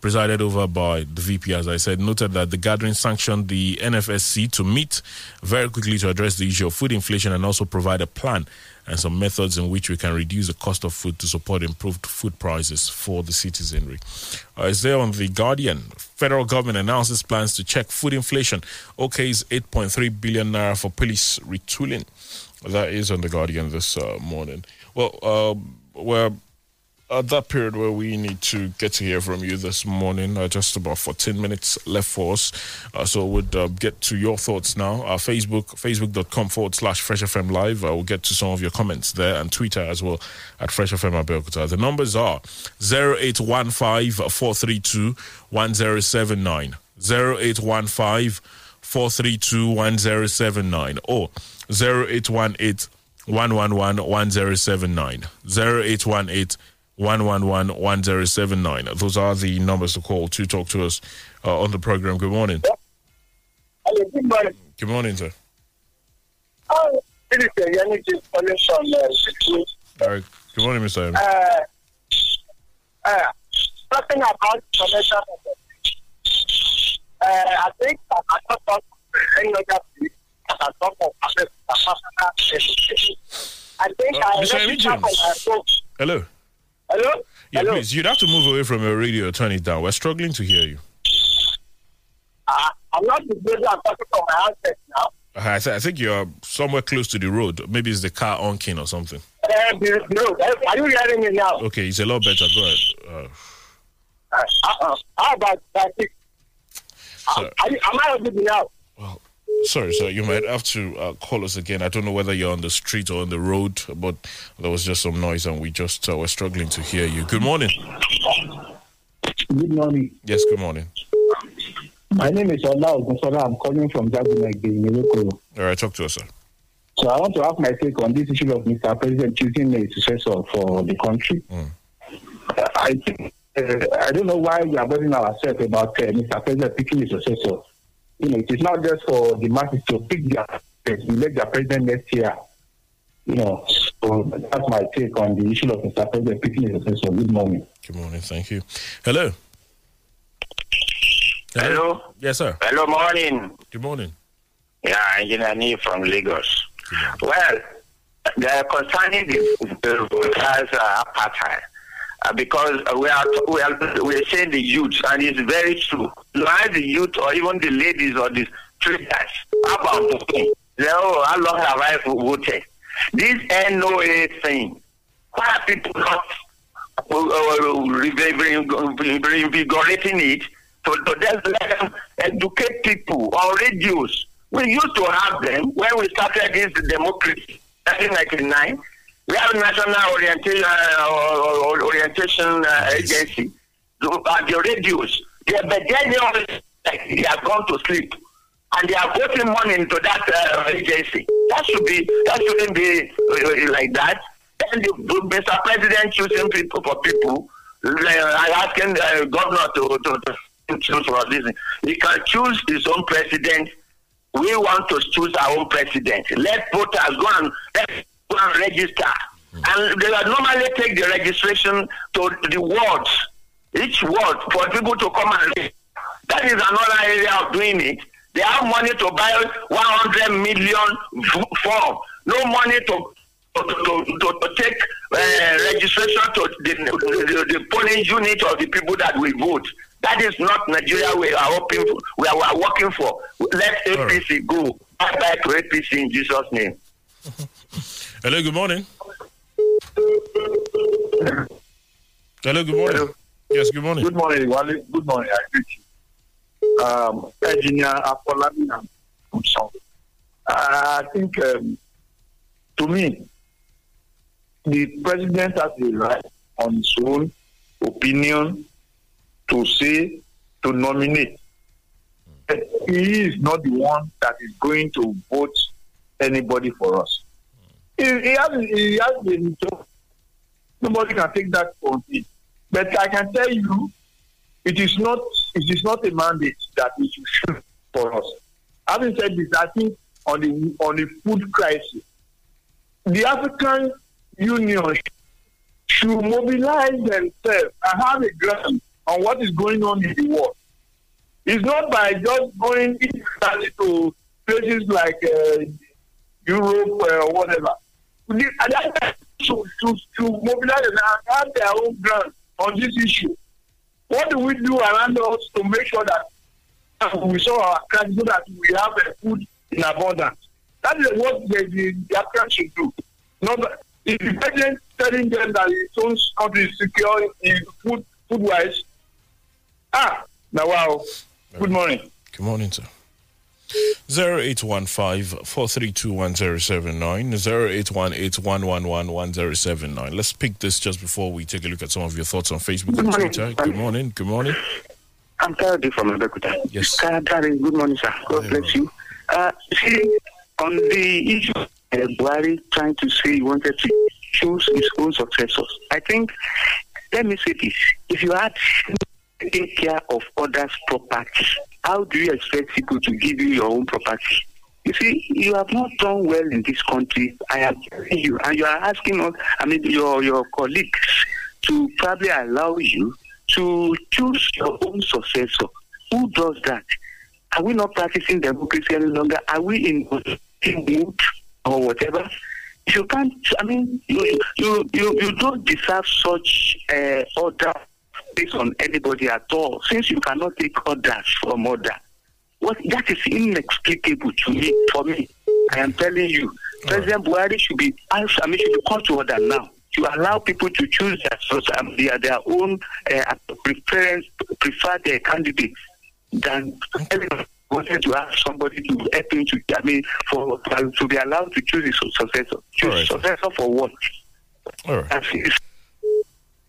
presided over by the VP, as I said, noted that the gathering sanctioned the NFSC to meet very quickly to address the issue of food inflation and also provide a plan and some methods in which we can reduce the cost of food to support improved food prices for the citizenry. It's there on The Guardian. Federal government announces plans to check food inflation. Okay, it's 8.3 billion naira for police retooling. That is on The Guardian this morning. Well, we're at that period where we need to get to hear from you this morning. Just about 14 minutes left for us. So we'd get to your thoughts now. Facebook.com/Fresh FM Live. We'll get to some of your comments there, and Twitter as well at Fresh FM Abeokuta. The numbers are 0815-432-1079. 0815-432-1079. Or 0818-111-1079. 0818-111-1079. Those are the numbers to call to talk to us on the program. Good morning. Hello, good morning. Good morning, sir. This is the Yannick Pollution. All right. Good morning, Mr. Talking about pollution, I think that I don't talk any other thing that I talk about I think Hello. Hello? Yeah, hello? Please, you'd have to move away from your radio. Turn it down. We're struggling to hear you. I'm not disposed. I'm talking from my outset now. I think you're somewhere close to the road. Maybe it's the car honking or something. No. Are you hearing me now? Okay, it's a lot better. Go ahead. How about that? Am I on you now? Well, sorry, sir. You might have to call us again. I don't know whether you're on the street or on the road, but there was just some noise and we just were struggling to hear you. Good morning. Good morning. Yes, good morning. My name is Ola Ogunsola. I'm calling from Jagunagbe in Ilokoro. All right, talk to us, sir. So I want to have my take on this issue of Mr. President choosing a successor for the country. I think, I don't know why we are bothering ourselves about Mr. President picking a successor. You know, it is not just for the masses to pick their elect their president next year. You know, so that's my take on the issue of Mr. President picking his successor. Good morning. Good morning. Thank you. Hello. Hello. Yes, sir. Hello, morning. Good morning. Yeah, Engineer Nee from Lagos. Well, concerning the voters' appetite. Because we are saying the youth, and it's very true. Why the youth or even the ladies or the traders? How about voting? How long have I voted? This NOA thing, why are people not reinvigorating it? So just let them educate people on radios. We used to have them when we started this democracy in 1999. We have a national orientation agency at the radios. But then they always they are gone to sleep, and they are putting money into that agency. That shouldn't be like that. Then the Mr. President choosing people for people, asking the governor to choose for this. He can choose his own president We want to choose our own president. Let voters go and register. And they normally take the registration to the wards, each ward, for people to come and register. That is another area of doing it. They have money to buy 100 million form. No money to take registration to the polling unit of the people that will vote. That is not Nigeria we are working for. Let APC go. Bye bye to APC in Jesus' name. Hello, good morning. Hello, good morning. Hello. Yes, good morning. Good morning, Wally. Good morning, Engineer Apolami and Kumson. I think, to me, the president has the right on his own opinion to say, to nominate. He is not the one that is going to vote anybody for us. He has been told. Nobody can take that from him. But I can tell you, it is not a mandate that we should shoot for us. Having said this, I think on the food crisis, the African Union should mobilize themselves and have a ground on what is going on in the world. It's not by just going to places like Europe or whatever. To mobilize and have their own ground on this issue. What do we do around us to make sure that we solve our crisis so that we have food in abundance? That is what the Africans should do. If the president telling them that his own country is secure in food-wise, now wow. Good morning. Good morning, sir. 0815-432-1079, 0818-111-1079. Let's pick this just before we take a look at some of your thoughts on Facebook and Twitter. Good morning. Good morning. I'm Kayode from Abeokuta. Yes. Good morning, sir. God bless you. On the issue of Buhari trying to say he wanted to choose his own successors, I think, let me say this. If you had taken care of others' property, how do you expect people to give you your own property? You see, you have not done well in this country. I am telling you, and you are asking us, your colleagues to probably allow you to choose your own successor. Who does that? Are we not practicing democracy any longer? Are we in mood or whatever? You can't. You don't deserve such order based on anybody at all. Since you cannot take orders from order, that is inexplicable to me. For me, I am telling you, President Buhari should be asked. Should be called to order now to allow people to choose their own preferred candidate. Than everyone wanted to have somebody to help him to be allowed to choose his successor. Successor for what? All right.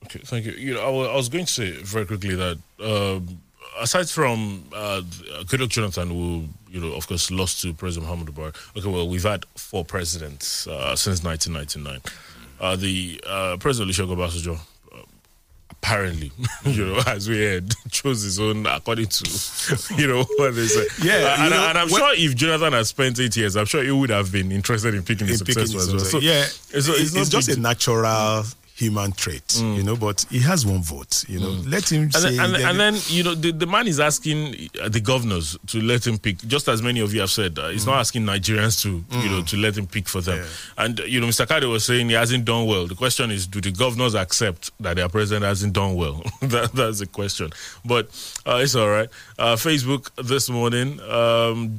Okay, thank you. I was going to say very quickly that aside from Goodluck Jonathan, who of course lost to President Muhammadu Buhari. Okay, well we've had 4 presidents since 1999. The President Olusegun Obasanjo, apparently, as we heard, chose his own according to, what they say. Yeah, and I'm sure if Jonathan had spent 8 years, I'm sure he would have been interested in picking the successor as well. So, yeah, it's just a natural human trait, but he has one vote, Let him say... the man is asking the governors to let him pick, just as many of you have said, he's not asking Nigerians to, to let him pick for them. Yeah. And, Mr. Kade was saying he hasn't done well. The question is, do the governors accept that their president hasn't done well? That's the question. But it's all right. Facebook this morning,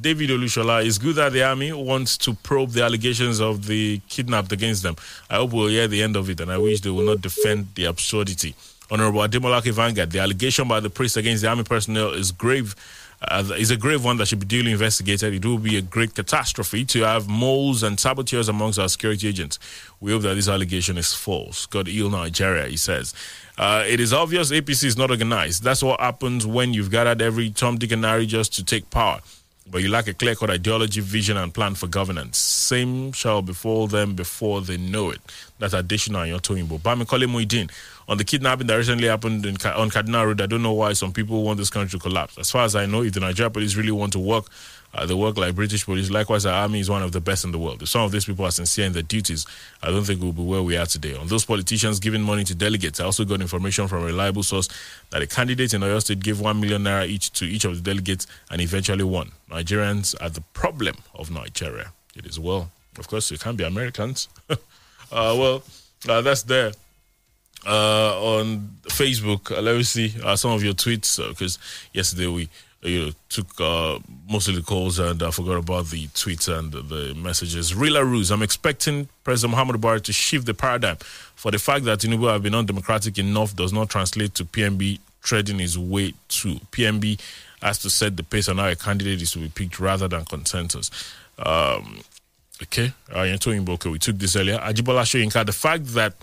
David Olushola, it's good that the army wants to probe the allegations of the kidnapped against them. I hope we'll hear the end of it, and I wish they will not defend the absurdity. Honorable Ademola Kivanga, the allegation by the priest against the army personnel is grave. Is a grave one that should be duly investigated. It will be a great catastrophe to have moles and saboteurs amongst our security agents. We hope that this allegation is false. God heal Nigeria, he says. It is obvious APC is not organized. That's what happens when you've gathered every Tom, Dick and Harry just to take power. But you lack a clear-cut ideology, vision, and plan for governance. Same shall befall them before they know it. That's additional in your Toyimbo. Bamikole Muideen, on the kidnapping that recently happened on Kaduna Road, I don't know why some people want this country to collapse. As far as I know, if the Nigeria police really want to work, They work like British police. Likewise, our army is one of the best in the world. If some of these people are sincere in their duties, I don't think we'll be where we are today. On those politicians giving money to delegates, I also got information from a reliable source that a candidate in Oyo State gave 1 million naira each to each of the delegates and eventually won. Nigerians are the problem of Nigeria. It is well. Of course, you can't be Americans. That's there. On Facebook, let me see some of your tweets, because yesterday we took mostly the calls and I forgot about the tweets and the messages. Rila Ruse, I'm expecting President Muhammadu Buhari to shift the paradigm for the fact that Tinubu have been undemocratic enough does not translate to PMB treading his way to. PMB has to set the pace on how a candidate is to be picked rather than consensus. We took this earlier. Ajibola Soyinka, the fact that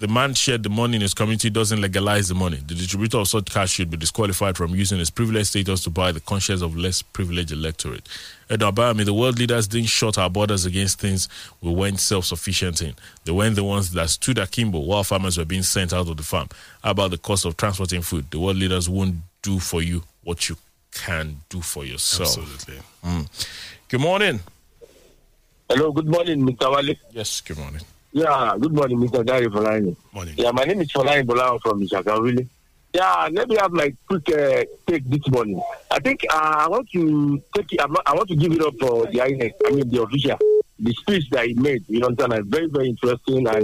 the man shared the money in his community doesn't legalize the money. The distributor of such cash should be disqualified from using his privileged status to buy the conscience of less privileged electorate. The world leaders didn't shut our borders against things we weren't self-sufficient in. They weren't the ones that stood akimbo while farmers were being sent out of the farm. How about the cost of transporting food? The world leaders won't do for you what you can do for yourself. Absolutely. Good morning. Hello, good morning, Mr. Wale. Yes, good morning. Yeah, good morning, Mr. Dari Folani. Morning. Yeah, my name is Folani Bola from Ishakawili. Yeah, let me have like quick take this morning. I think I want to take it. I want to give it up for the INEC. I mean, the official, the speech that he made. You know, it's very, very interesting, and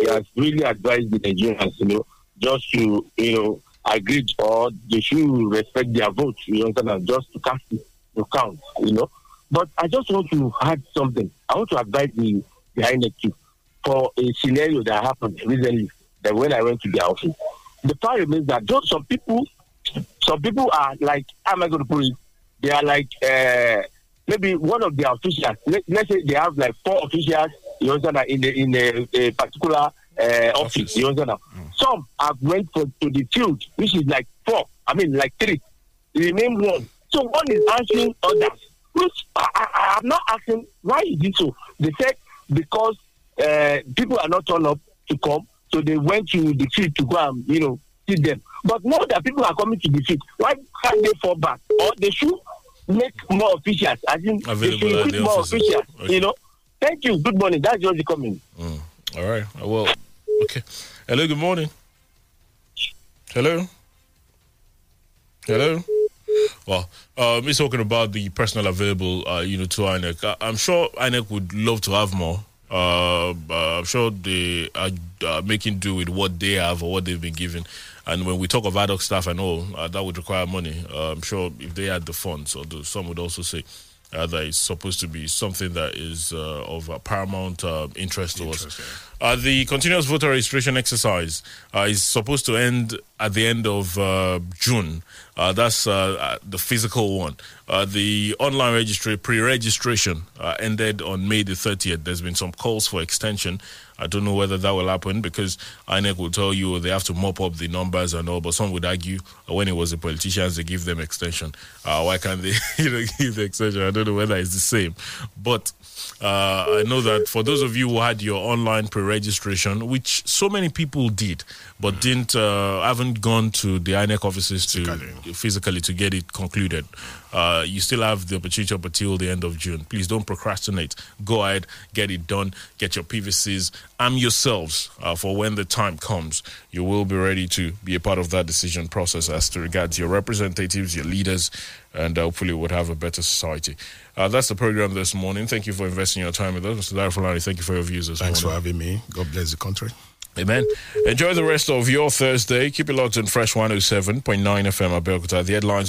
he has really advised the Nigerians, just to agree or they should respect their vote. You know, just to cast to count. But I just want to add something. I want to advise the INEC too. For a scenario that happened recently, that when I went to the office, the fact remains that those some people are like, how am I going to put it? They are like maybe one of the officials. Let's say they have like 4 officials, in a particular office. Some have went to the field, which is like 4. I mean, like 3. The main one. So one is answering others. Which I'm not asking why is it so. They said because. People are not turned up to come, so they went to the field to go and see them. But now that people are coming to the field, why can't they fall back? Or they should make more officials. I think they should make more officials. Okay. Thank you. Good morning. That's just the comment. All right. Well. Okay. Hello. Good morning. Hello. Hello. Well, he's talking about the personnel available, to INEC. I'm sure INEC would love to have more. I'm sure they are making do with what they have or what they've been given. And when we talk of ad hoc staff and all, that would require money. I'm sure if they had the funds, some would also say that it's supposed to be something that is of paramount interest to us. The continuous voter registration exercise is supposed to end at the end of June. That's the physical one. The online pre-registration ended on May the 30th. There's been some calls for extension. I don't know whether that will happen because INEC will tell you they have to mop up the numbers and all, but some would argue when it was the politicians, they give them extension. Why can't they give the extension? I don't know whether it's the same. But I know that for those of you who had your online pre-registration, which so many people did, but haven't gone to the INEC offices physically to get it concluded, you still have the opportunity up until the end of June. Please don't procrastinate. Go ahead, get it done, get your PVCs, arm yourselves for when the time comes. You will be ready to be a part of that decision process as to regards your representatives, your leaders, and hopefully we'll have a better society. That's the program this morning. Thank you for investing your time with us. Mr. Dara Fulani, thank you for your views this morning. Thanks for having me. God bless the country. Amen. Enjoy the rest of your Thursday. Keep it locked on Fresh 107.9 FM at Abeokuta. The headlines.